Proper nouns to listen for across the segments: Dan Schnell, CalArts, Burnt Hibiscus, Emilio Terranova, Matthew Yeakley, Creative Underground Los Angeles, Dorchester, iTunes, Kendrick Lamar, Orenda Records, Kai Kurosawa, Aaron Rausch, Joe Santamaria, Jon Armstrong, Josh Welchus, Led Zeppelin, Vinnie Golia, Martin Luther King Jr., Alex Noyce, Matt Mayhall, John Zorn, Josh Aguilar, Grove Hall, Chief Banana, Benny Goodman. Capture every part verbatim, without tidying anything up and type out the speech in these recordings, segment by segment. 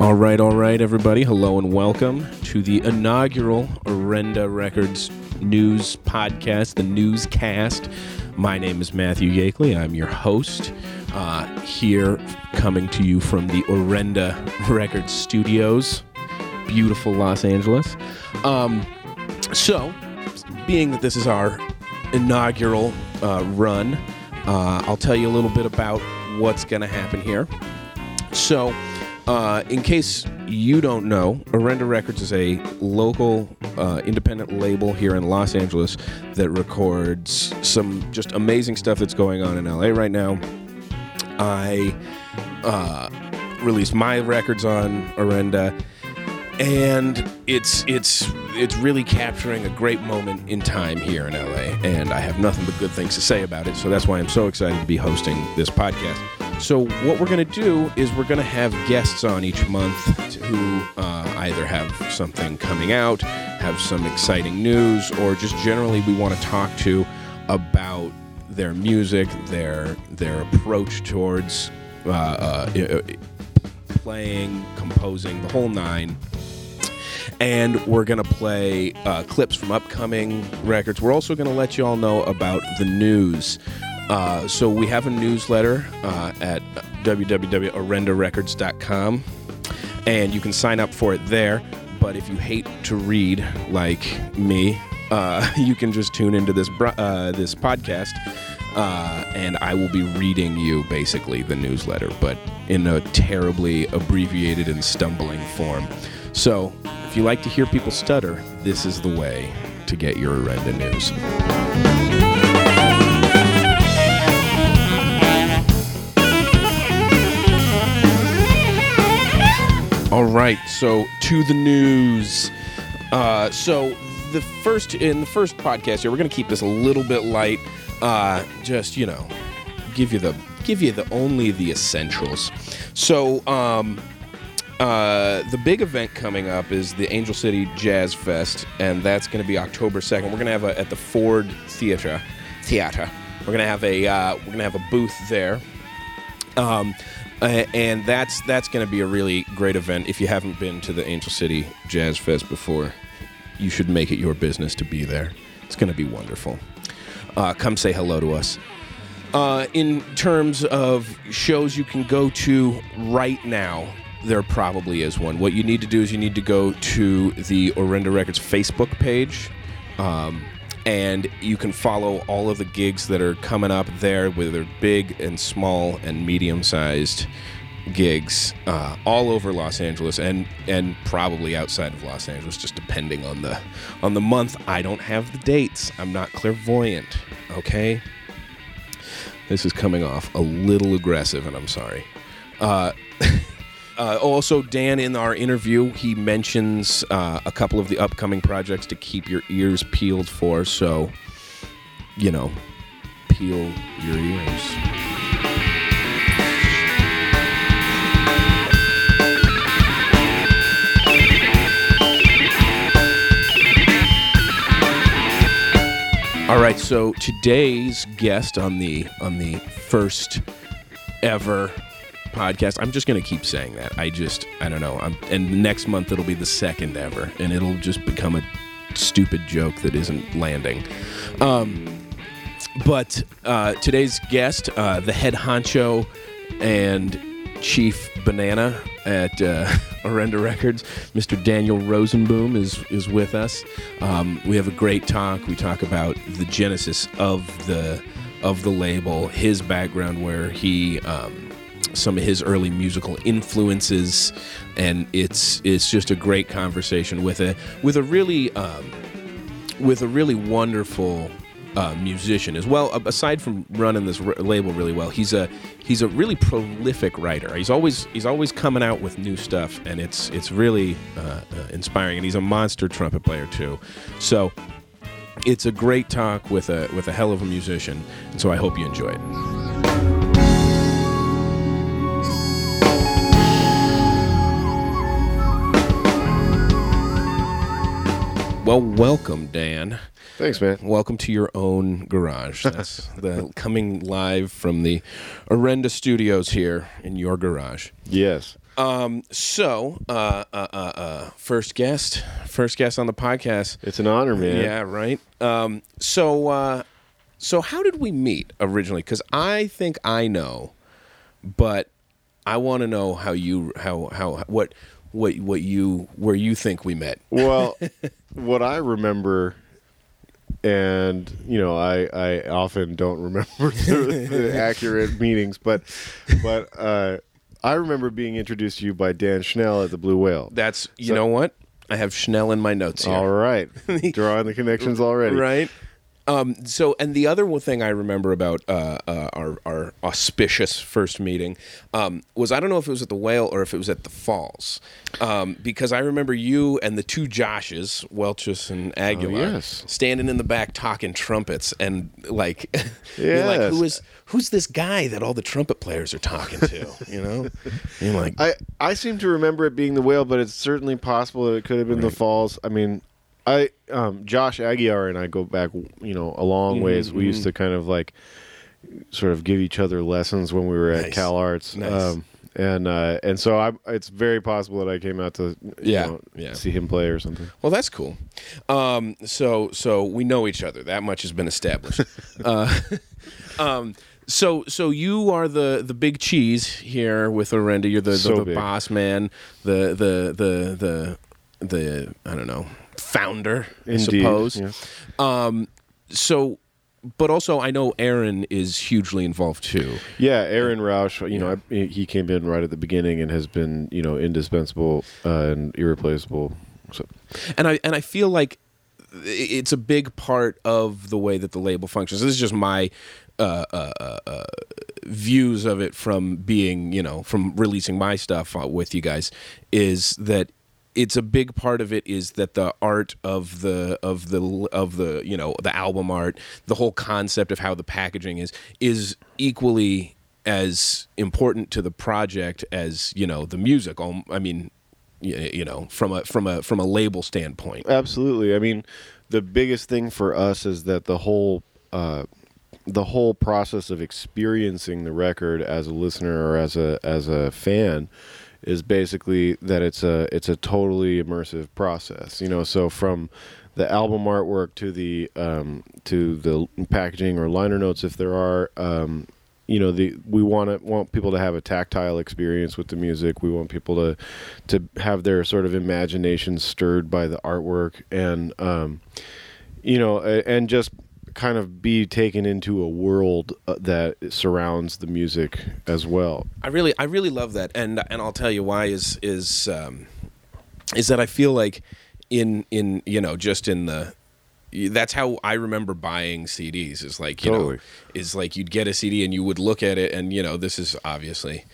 All right, all right, everybody. Hello and welcome to the inaugural Orenda Records News Podcast, the Newscast. My name is Matthew Yeakley. I'm your host uh, here, coming to you from the Orenda Records Studios, beautiful Los Angeles. Um, so, being that this is our inaugural uh, run, uh, I'll tell you a little bit about what's going to happen here. So, uh, in case you don't know, Orenda Records is a local uh, independent label here in Los Angeles that records some just amazing stuff that's going on in L A right now. I uh, released my records on Orenda, and it's it's it's really capturing a great moment in time here in L A, and I have nothing but good things to say about it, so that's why I'm so excited to be hosting this podcast. So what we're going to do is we're going to have guests on each month who uh, either have something coming out, have some exciting news, or just generally we want to talk to about their music, their their approach towards uh, uh, playing, composing, the whole nine. And we're going to play uh, clips from upcoming records. We're also going to let you all know about the news. Uh, so we have a newsletter uh, at w w w dot orenda records dot com, and you can sign up for it there. But if you hate to read like me, uh, you can just tune into this uh, this podcast, uh, and I will be reading you basically the newsletter, but in a terribly abbreviated and stumbling form. So if you like to hear people stutter, this is the way to get your Orenda news. All right, so to the news. Uh, so the first in the first podcast here, we're going to keep this a little bit light. Uh, just you know, give you the give you the only the essentials. So um, uh, the big event coming up is the Angel City Jazz Fest, and that's going to be October second. We're going to have a, at the Ford Theater. Theater. We're going to have a uh, we're going to have a booth there. Um, Uh, and that's that's going to be a really great event. If you haven't been to the Angel City Jazz Fest before, you should make it your business to be there. It's going to be wonderful. Uh, come say hello to us. Uh, in terms of shows you can go to right now, there probably is one. What you need to do is you need to go to the Orenda Records Facebook page, um, and you can follow all of the gigs that are coming up there, whether big and small and medium-sized gigs uh, all over Los Angeles and and probably outside of Los Angeles, just depending on the on the month. I don't have the dates. I'm not clairvoyant, okay? This is coming off a little aggressive, and I'm sorry. Uh, Uh, also, Dan, in our interview, he mentions uh, a couple of the upcoming projects to keep your ears peeled for. So, you know, peel your ears. All right. So today's guest on the on the first ever podcast. I'm just going to keep saying that. I just, I don't know. I'm, and next month it'll be the second ever, and it'll just become a stupid joke that isn't landing. Um, but uh, today's guest, uh, the head honcho and chief banana at uh, Orenda Records, Mister Daniel Rosenboom, is is with us. Um, we have a great talk. We talk about the genesis of the of the label, his background, where he. Um, some of his early musical influences, and it's it's just a great conversation with a with a really um, with a really wonderful uh, musician as well. Aside from running this r- label really well, he's a he's a really prolific writer. He's always he's always coming out with new stuff, and it's it's really uh, uh, inspiring. And he's a monster trumpet player too. So it's a great talk with a with a hell of a musician. And so I hope you enjoy it. Well, welcome, Dan. Thanks, man. Welcome to your own garage. That's the coming live from the Orenda Studios here in your garage. Yes. Um, so, uh, uh, uh, uh, first guest, first guest on the podcast. It's an honor, man. Yeah, right. Um, so, uh, so how did we meet originally? Because I think I know, but I want to know how you, how, how, what, what, what you, where you think we met. Well, what I remember, and you know, I, I often don't remember the, the accurate meetings, but, but, uh, I remember being introduced to you by Dan Schnell at the Blue Whale. That's, you so, know what? I have Schnell in my notes here. All right. Drawing the connections already. Right. Um, so, and the other thing I remember about uh, uh, our, our auspicious first meeting um, was, I don't know if it was at the Whale or if it was at the Falls, um, because I remember you and the two Joshes, Welchus and Aguilar, oh, yes. standing in the back talking trumpets, and like, yes. you're like, who is who's this guy that all the trumpet players are talking to? You know, you're like, I I seem to remember it being the Whale, but it's certainly possible that it could have been right. the Falls. I mean. I um, Josh Aguilar and I go back, you know, a long mm-hmm. ways. We used to kind of like sort of give each other lessons when we were at nice. CalArts, nice. Um, and uh, and so I, it's very possible that I came out to you yeah. know, yeah. see him play or something. Well, that's cool. Um, so so we know each other. That much has been established. uh, um, so so you are the, the big cheese here with Orenda. You're the, the, so the boss man. The the the the the I don't know. Founder, Indeed. I suppose. Yes. Um, so, but also I know Aaron is hugely involved too. Yeah, Aaron Rausch. You yeah. know, I, he came in right at the beginning and has been, you know, indispensable uh, and irreplaceable. So. And I and I feel like it's a big part of the way that the label functions. This is just my uh, uh, uh, views of it from being, you know, from releasing my stuff with you guys. Is that. It's a big part of it is that the art of the of the of the you know the album art, the whole concept of how the packaging is is equally as important to the project as you know the music. I mean, you know from a from a from a label standpoint. Absolutely. I mean, the biggest thing for us is that the whole uh, the whole process of experiencing the record as a listener or as a as a fan. Is basically that it's a it's a totally immersive process, you know. So from the album artwork to the um, to the packaging or liner notes, if there are, um, you know, the we want to want people to have a tactile experience with the music. We want people to to have their sort of imagination stirred by the artwork, and um, you know, and just. Kind of be taken into a world that surrounds the music as well. I really, I really love that, and and I'll tell you why is is um, is that I feel like in in you know just in the that's how I remember buying C Ds is like you totally. know is like you'd get a C D and you would look at it and you know this is obviously.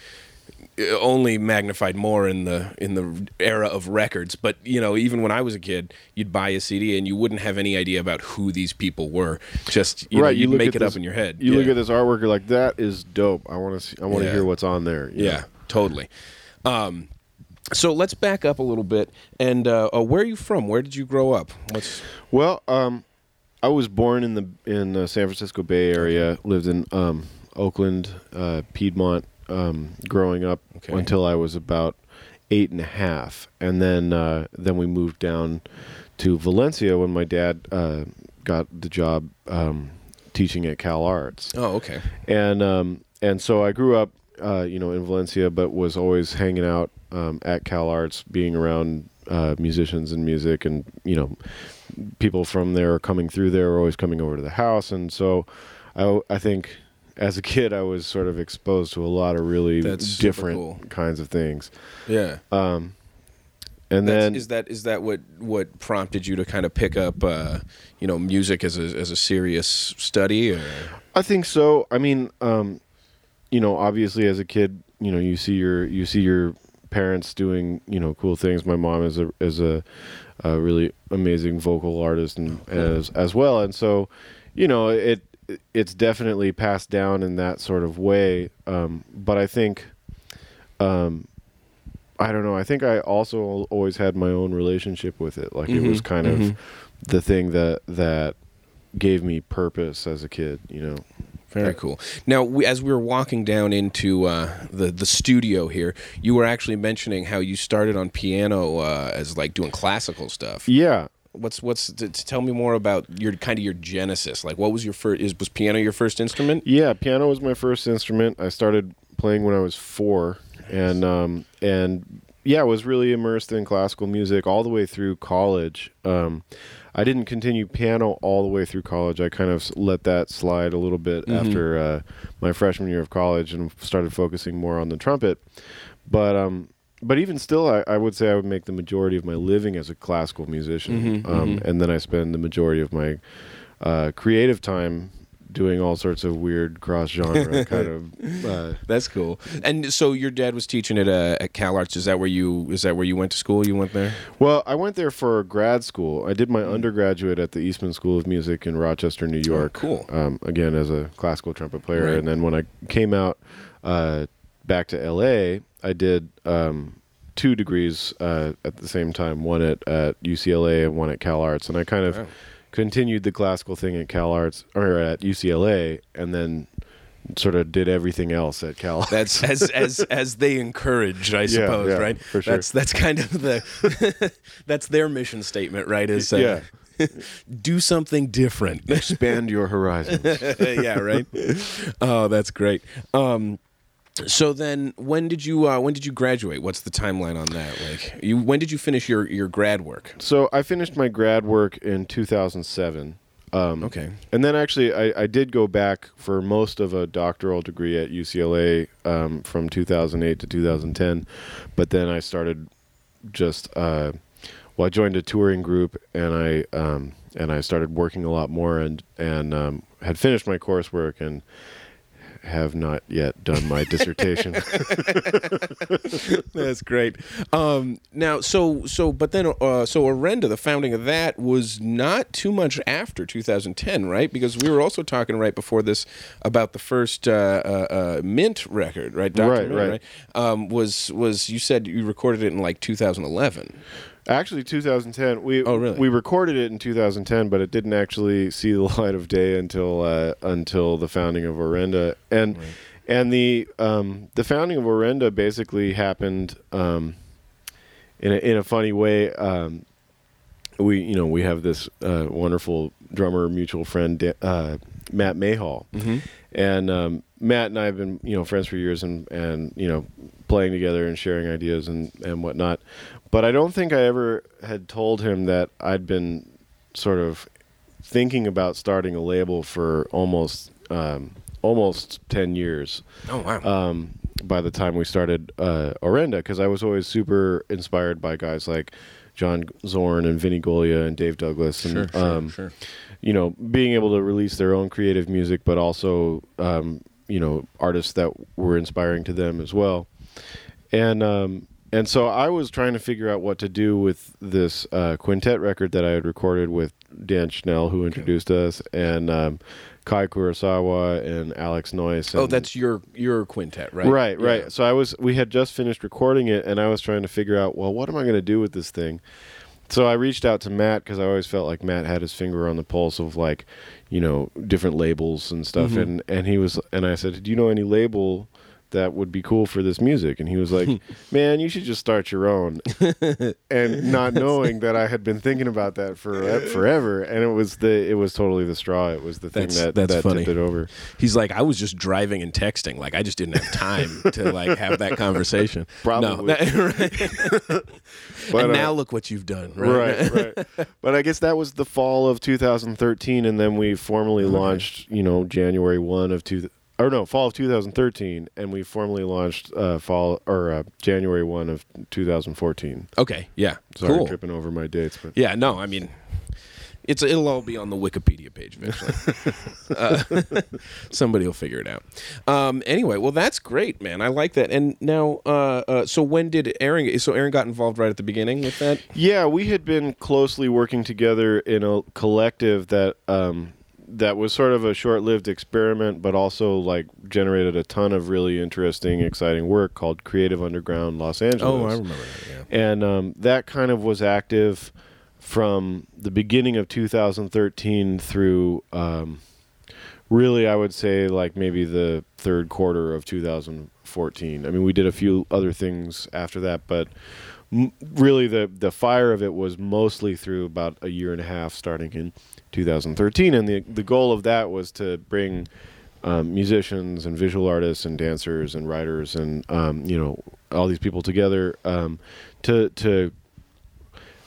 Only magnified more in the in the era of records, but you know, even when I was a kid, you'd buy a C D and you wouldn't have any idea about who these people were. Just you right, know, you'd you make it this, up in your head. You yeah. look at this artwork, you're like, "That is dope. I want to. I want to yeah. hear what's on there." Yeah, yeah totally. Um, so let's back up a little bit. And uh, uh, where are you from? Where did you grow up? What's... Well, um, I was born in the in the San Francisco Bay Area. Lived in um, Oakland, uh, Piedmont. Um, growing up okay. until I was about eight and a half, and then uh, then we moved down to Valencia when my dad uh, got the job um, teaching at CalArts. Oh, okay. And um, and so I grew up, uh, you know, in Valencia, but was always hanging out um, at CalArts, being around uh, musicians and music, and you know, people from there coming through there were always coming over to the house, and so I, I think. As a kid, I was sort of exposed to a lot of really That's different cool. kinds of things. Yeah. Um, and That's, then is that is that what, what prompted you to kind of pick up, uh, you know, music as a as a serious study? Or? I think so. I mean, um, you know, obviously as a kid, you know, you see your you see your parents doing you know cool things. My mom is a is a, a really amazing vocal artist and okay. as as well, and so you know it. It's definitely passed down in that sort of way. Um, but I think, um, I don't know. I think I also always had my own relationship with it. Like mm-hmm. it was kind mm-hmm. of the thing that, that, gave me purpose as a kid, you know. Very cool. Now, we, as we were walking down into uh, the the studio here, you were actually mentioning how you started on piano uh, as like doing classical stuff. Yeah. What's what's to, to tell me more about your kind of your genesis? Like, what was your first? Is was piano your first instrument? Yeah, piano was my first instrument. I started playing when I was four, and um, and yeah, I was really immersed in classical music all the way through college. Um, I didn't continue piano all the way through college. I kind of let that slide a little bit mm-hmm. after uh, my freshman year of college and started focusing more on the trumpet. But um, but even still, I, I would say I would make the majority of my living as a classical musician. Mm-hmm, um, mm-hmm. And then I spend the majority of my uh, creative time doing all sorts of weird cross-genre kind of. Uh, That's cool. And so your dad was teaching at uh, at CalArts. Is that where you is that where you went to school? You went there? Well, I went there for grad school. I did my undergraduate at the Eastman School of Music in Rochester, New York. Oh, cool. Um, again, as a classical trumpet player. Right. And then when I came out uh, back to L A, I did um, two degrees uh, at the same time. One at, at U C L A and one at CalArts. And I kind of... Wow. Continued the classical thing at CalArts or at U C L A, and then sort of did everything else at CalArts. That's as as as they encourage, I suppose, yeah, yeah, right? For sure. That's that's kind of the that's their mission statement, right? Is uh, yeah. do something different, expand your horizons. Yeah, right. Oh, that's great. Um, So then, when did you uh, when did you graduate? What's the timeline on that? Like, you when did you finish your, your grad work? So I finished my grad work in two thousand seven. Um, okay. And then actually, I, I did go back for most of a doctoral degree at U C L A um, from two thousand eight to two thousand ten, but then I started just uh, well, I joined a touring group and I um, and I started working a lot more and and um, had finished my coursework and. Have not yet done my dissertation. That's great. Um, now, so so, but then, uh, so Orenda, the founding of that was not too much after two thousand ten, right? Because we were also talking right before this about the first uh, uh, uh, Mint record, right? Doctor Right, Mint, right. right? Um, was was you said you recorded it in like two thousand eleven? Actually, two thousand ten. We oh, really? we recorded it in two thousand ten, but it didn't actually see the light of day until uh, until the founding of Orenda, and right. and the um, the founding of Orenda basically happened um, in a, in a funny way. Um, we you know we have this uh, wonderful drummer mutual friend uh, Matt Mayhall, mm-hmm. and um, Matt and I have been you know friends for years and and you know playing together and sharing ideas and and whatnot. But I don't think I ever had told him that I'd been sort of thinking about starting a label for almost um, almost ten years. Oh, wow. Um, by the time we started uh, Orenda, because I was always super inspired by guys like John Zorn and Vinnie Golia and Dave Douglas. And, sure, sure, um, sure. You know, being able to release their own creative music, but also, um, you know, artists that were inspiring to them as well. And... Um, And so I was trying to figure out what to do with this uh, quintet record that I had recorded with Dan Schnell, who introduced okay. us, and um, Kai Kurosawa and Alex Noyce. And oh, that's your your quintet, right? Right, yeah. right. So I was we had just finished recording it, and I was trying to figure out, well, what am I going to do with this thing? So I reached out to Matt because I always felt like Matt had his finger on the pulse of like, you know, different labels and stuff, mm-hmm. and and he was, and I said, do you know any label that would be cool for this music? And he was like, man, you should just start your own. And not knowing that I had been thinking about that for forever. And it was the it was totally the straw. It was the thing that's, that, that's that tipped it over. He's like, I was just driving and texting. Like, I just didn't have time to like have that conversation. Probably. No. Right. But, and now uh, look what you've done. Right, right, right. But I guess that was the fall of two thousand thirteen. And then we formally okay. launched, you know, January first of two thousand. Or no, fall of two thousand thirteen, and we formally launched uh, fall or uh, January first of two thousand fourteen. Okay, yeah, sorry, cool. Tripping over my dates, but yeah, no, I mean, it's it'll all be on the Wikipedia page eventually. uh, somebody will figure it out. Um, anyway, well, that's great, man. I like that. And now, uh, uh, so when did Aaron? So Aaron got involved right at the beginning with that. Yeah, we had been closely working together in a collective that. Um, That was sort of a short-lived experiment, but also like generated a ton of really interesting, exciting work called Creative Underground Los Angeles. Oh, I remember that, yeah. And um, that kind of was active from the beginning of two thousand thirteen through um, really, I would say, like maybe the third quarter of two thousand fourteen. I mean, we did a few other things after that, but m- really the, the fire of it was mostly through about a year and a half starting in two thousand thirteen. And the, the goal of that was to bring um, musicians and visual artists and dancers and writers and, um, you know, all these people together um, to to...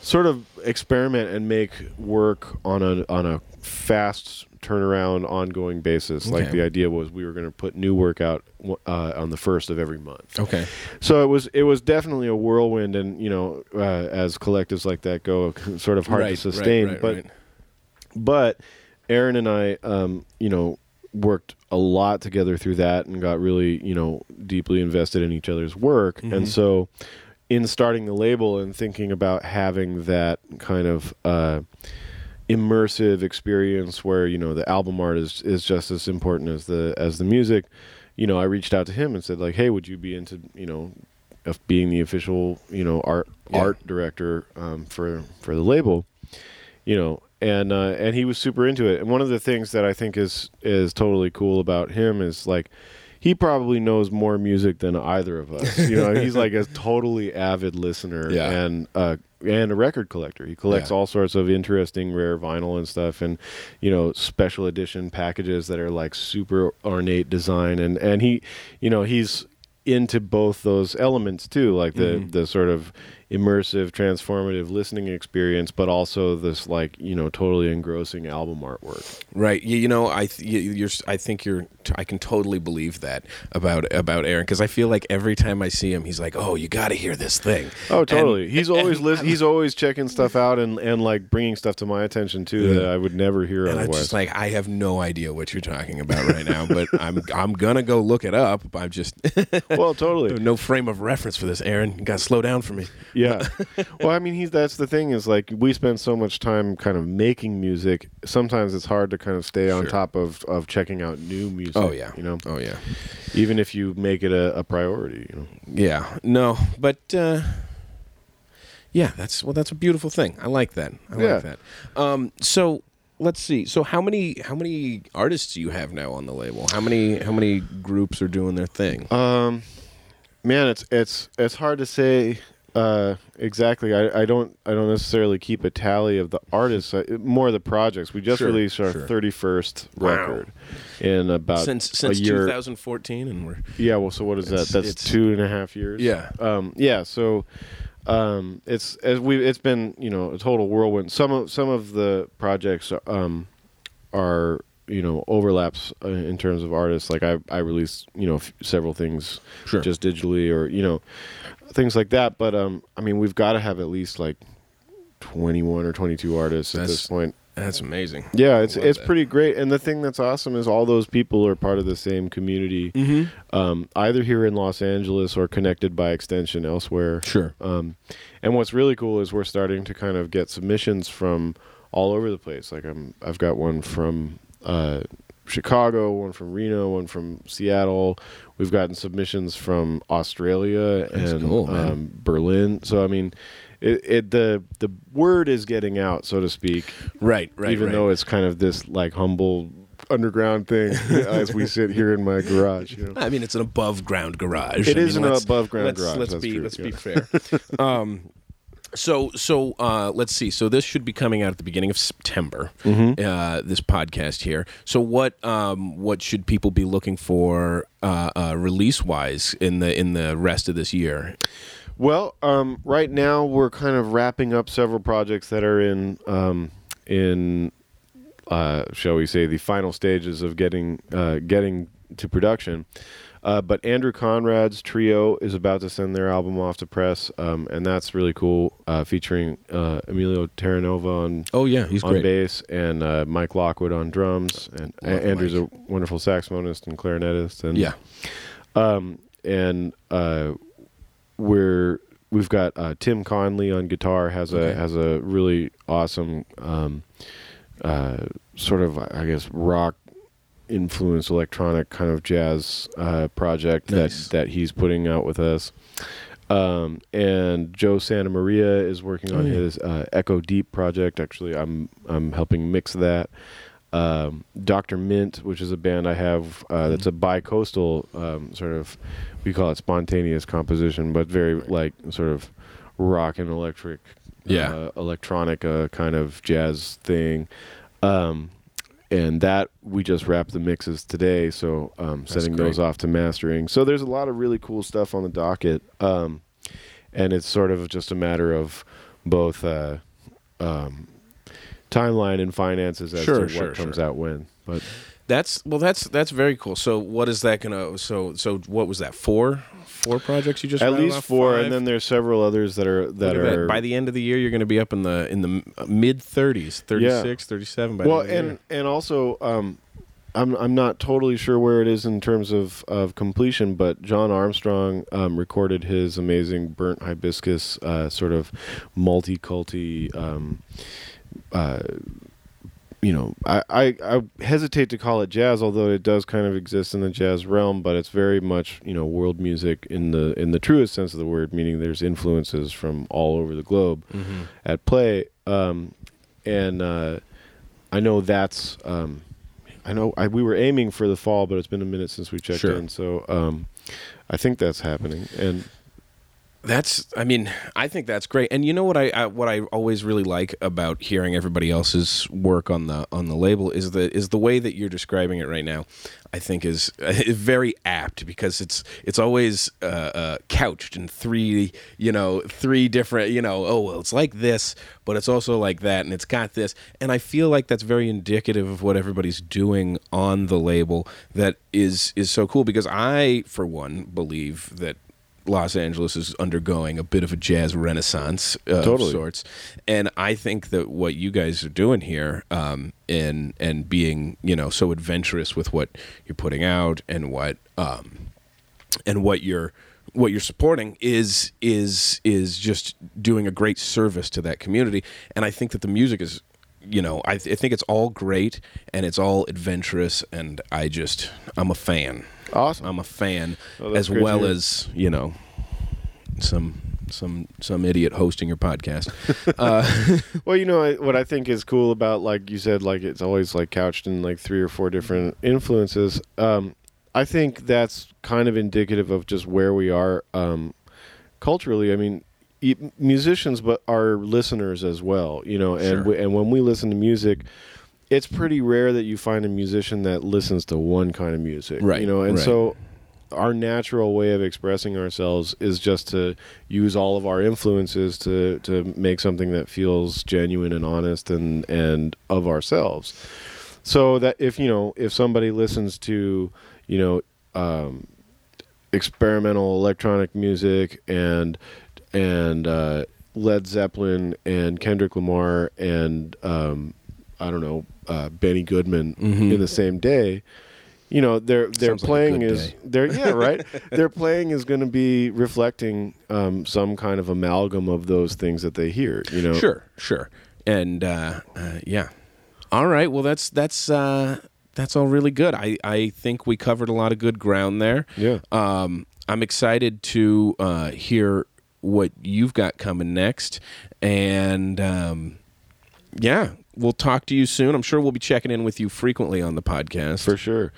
sort of experiment and make work on a on a fast turnaround, ongoing basis. Okay. Like the idea was we were going to put new work out uh, on the first of every month. Okay. So it was it was definitely a whirlwind, and you know, uh, as collectives like that go, sort of hard right, to sustain. Right, right, but right. but Aaron and I, um, you know, worked a lot together through that and got really, you know, deeply invested in each other's work, mm-hmm. and so. In starting the label and thinking about having that kind of uh, immersive experience where, you know, the album art is, is just as important as the as the music, you know, I reached out to him and said, like, hey, would you be into, you know, of being the official, you know, art yeah. art director um, for for the label, you know, and uh, and he was super into it. And one of the things that I think is is totally cool about him is like. He probably knows more music than either of us. You know, he's like a totally avid listener yeah. and uh, and a record collector. He collects yeah. all sorts of interesting rare vinyl and stuff, and you know, special edition packages that are like super ornate design. And, and he, you know, he's into both those elements too, like the mm-hmm. the sort of immersive, transformative listening experience, but also this like you know totally engrossing album artwork. Right. You, you know, I th- you're. I think you're. T- I can totally believe that about about Aaron because I feel like every time I see him, he's like, "Oh, you got to hear this thing." Oh, totally. And, he's and, always and, li- he's always checking stuff out and, and like bringing stuff to my attention too yeah. that I would never hear and otherwise. I'm just like, I have no idea what you're talking about right now, but I'm I'm gonna go look it up. I'm just. Well, totally. No frame of reference for this, Aaron. You got to slow down for me. Yeah. Well, I mean, he's that's the thing is like we spend so much time kind of making music. Sometimes it's hard to kind of stay sure. on top of, of checking out new music. Oh, yeah. You know? Oh, yeah. Even if you make it a, a priority, you know? Yeah. No, but uh, yeah, that's well, that's a beautiful thing. I like that. I yeah. like that. Um, so. Let's see. So how many how many artists do you have now on the label? How many how many groups are doing their thing? Um, man, it's it's it's hard to say uh, exactly. I, I don't I don't necessarily keep a tally of the artists. I, more the projects. We just sure, released our sure. thirty-first record wow. in about since since a year. twenty fourteen, and we're yeah. Well, so what is that? That's two and a half years. Yeah. Um, yeah. So. Um, it's as we it's been you know a total whirlwind. Some of some of the projects um, are you know overlaps uh, in terms of artists. Like I I released you know f- several things sure. just digitally or you know things like that. But um I mean we've got to have at least like twenty-one or twenty-two artists that's, at this point. That's amazing. Yeah, it's it's that. pretty great. And the thing that's awesome is all those people are part of the same community, mm-hmm. um, either here in Los Angeles or connected by extension elsewhere. Sure. Um, and what's really cool is we're starting to kind of get submissions from all over the place. Like I'm, I've got one from uh, Chicago, one from Reno, one from Seattle. We've gotten submissions from Australia that's and cool, um, Berlin. So I mean. It, it the the word is getting out, so to speak. Right, right. Even right. though it's kind of this like humble underground thing, as we sit here in my garage. You know? I mean, it's an above ground garage. It I is mean, an above ground garage. Let's That's be true. let's yeah. be fair. um, so so uh, let's see. So this should be coming out at the beginning of September. Mm-hmm. Uh, this podcast here. So what um, what should people be looking for uh, uh, release wise in the in the rest of this year? Well, um, right now we're kind of wrapping up several projects that are in, um, in uh, shall we say, the final stages of getting uh, getting to production. Uh, but Andrew Conrad's trio is about to send their album off to press, um, and that's really cool, uh, featuring uh, Emilio Terranova on oh yeah, he's on great. bass and uh, Mike Lockwood on drums, and uh, Andrew's Mike. a wonderful saxophonist and clarinetist, and yeah, um, and. Uh, We're we've got uh, Tim Conley on guitar has a okay. has a really awesome um, uh, sort of I guess rock influenced electronic kind of jazz uh, project nice. that that he's putting out with us. Um, and Joe Santamaria is working on oh, yeah. his uh, Echo Deep project. Actually, I'm I'm helping mix that. Um, Doctor Mint, which is a band I have uh, that's a bi-coastal um, sort of, we call it spontaneous composition, but very like sort of rock and electric, yeah. uh, electronica kind of jazz thing. Um, and that, we just wrapped the mixes today, so um, sending great. those off to mastering. So there's a lot of really cool stuff on the docket, um, and it's sort of just a matter of both... Uh, um, timeline and finances as sure, to sure, what comes sure. out when. But that's well that's that's very cool. So what is that gonna so so what was that, four four projects you just at least four five? And then there's several others that are that are that. By the end of the year you're going to be up in the in the mid thirties, thirty-six, yeah. thirty-seven by well, the end. Well, and and also um I'm I'm not totally sure where it is in terms of, of completion, but Jon Armstrong um, recorded his amazing Burnt Hibiscus uh, sort of multi-culti um Uh, you know, I, I, I hesitate to call it jazz, although it does kind of exist in the jazz realm, but it's very much, you know, world music in the in the truest sense of the word, meaning there's influences from all over the globe mm-hmm. at play. Um, and uh, I know that's, um, I know I, we were aiming for the fall, but it's been a minute since we checked sure. in, so um, I think that's happening. And that's, I mean, I think that's great. And you know what I, I what I always really like about hearing everybody else's work on the on the label is the is the way that you're describing it right now. I think is, is very apt, because it's it's always uh, uh, couched in three you know three different you know oh well it's like this, but it's also like that, and it's got this, and I feel like that's very indicative of what everybody's doing on the label. That is is so cool, because I for one believe that Los Angeles is undergoing a bit of a jazz renaissance uh, totally. of sorts, and I think that what you guys are doing here, um, and and being you know so adventurous with what you're putting out and what um, and what you're what you're supporting is is is just doing a great service to that community, and I think that the music is, you know, I, th- I think it's all great and it's all adventurous, and I just I'm a fan. Awesome. I'm a fan, oh, as well as, you know, some some some idiot hosting your podcast. Uh, well, you know, I, what I think is cool about, like you said, like it's always like couched in like three or four different influences. Um, I think that's kind of indicative of just where we are um, culturally. I mean, e- musicians, but are listeners as well, you know, and sure. we, and when we listen to music, it's pretty rare that you find a musician that listens to one kind of music, right? You know, and right. so our natural way of expressing ourselves is just to use all of our influences to, to make something that feels genuine and honest and, and of ourselves. So that if, you know, if somebody listens to, you know, um, experimental electronic music and, and, uh, Led Zeppelin and Kendrick Lamar and, um, I don't know, uh, Benny Goodman mm-hmm. in the same day, you know, their their playing like is their yeah right their playing is going to be reflecting um, some kind of amalgam of those things that they hear. You know, sure, sure, and uh, uh, yeah, all right. Well, that's that's uh, that's all really good. I I think we covered a lot of good ground there. Yeah, um, I'm excited to uh, hear what you've got coming next, and um, yeah. We'll talk to you soon. I'm sure we'll be checking in with you frequently on the podcast. For sure.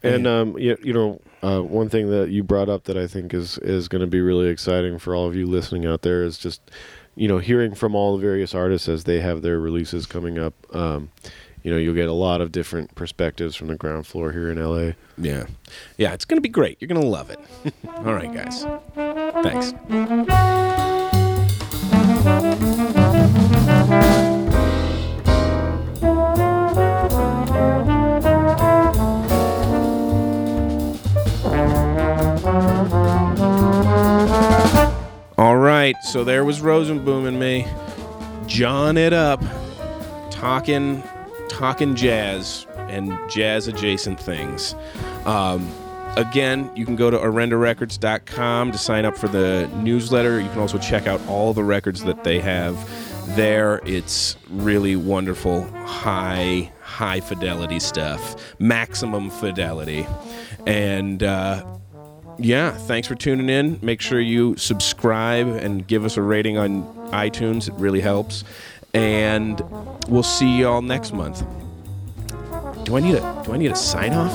And, um, you, you know, uh, one thing that you brought up that I think is, is going to be really exciting for all of you listening out there is just, you know, hearing from all the various artists as they have their releases coming up. Um, you know, you'll get a lot of different perspectives from the ground floor here in L A. Yeah. Yeah, it's going to be great. You're going to love it. All right, guys. Thanks. All right, so there was Rosenboom and me, John it up, talking, talking jazz and jazz-adjacent things. Um, again, you can go to orenda records dot com to sign up for the newsletter. You can also check out all the records that they have there. It's really wonderful, high, high fidelity stuff, maximum fidelity, and uh, yeah, thanks for tuning in. Make sure you subscribe and give us a rating on iTunes. It really helps. And we'll see y'all next month. Do I need a do I need a sign off?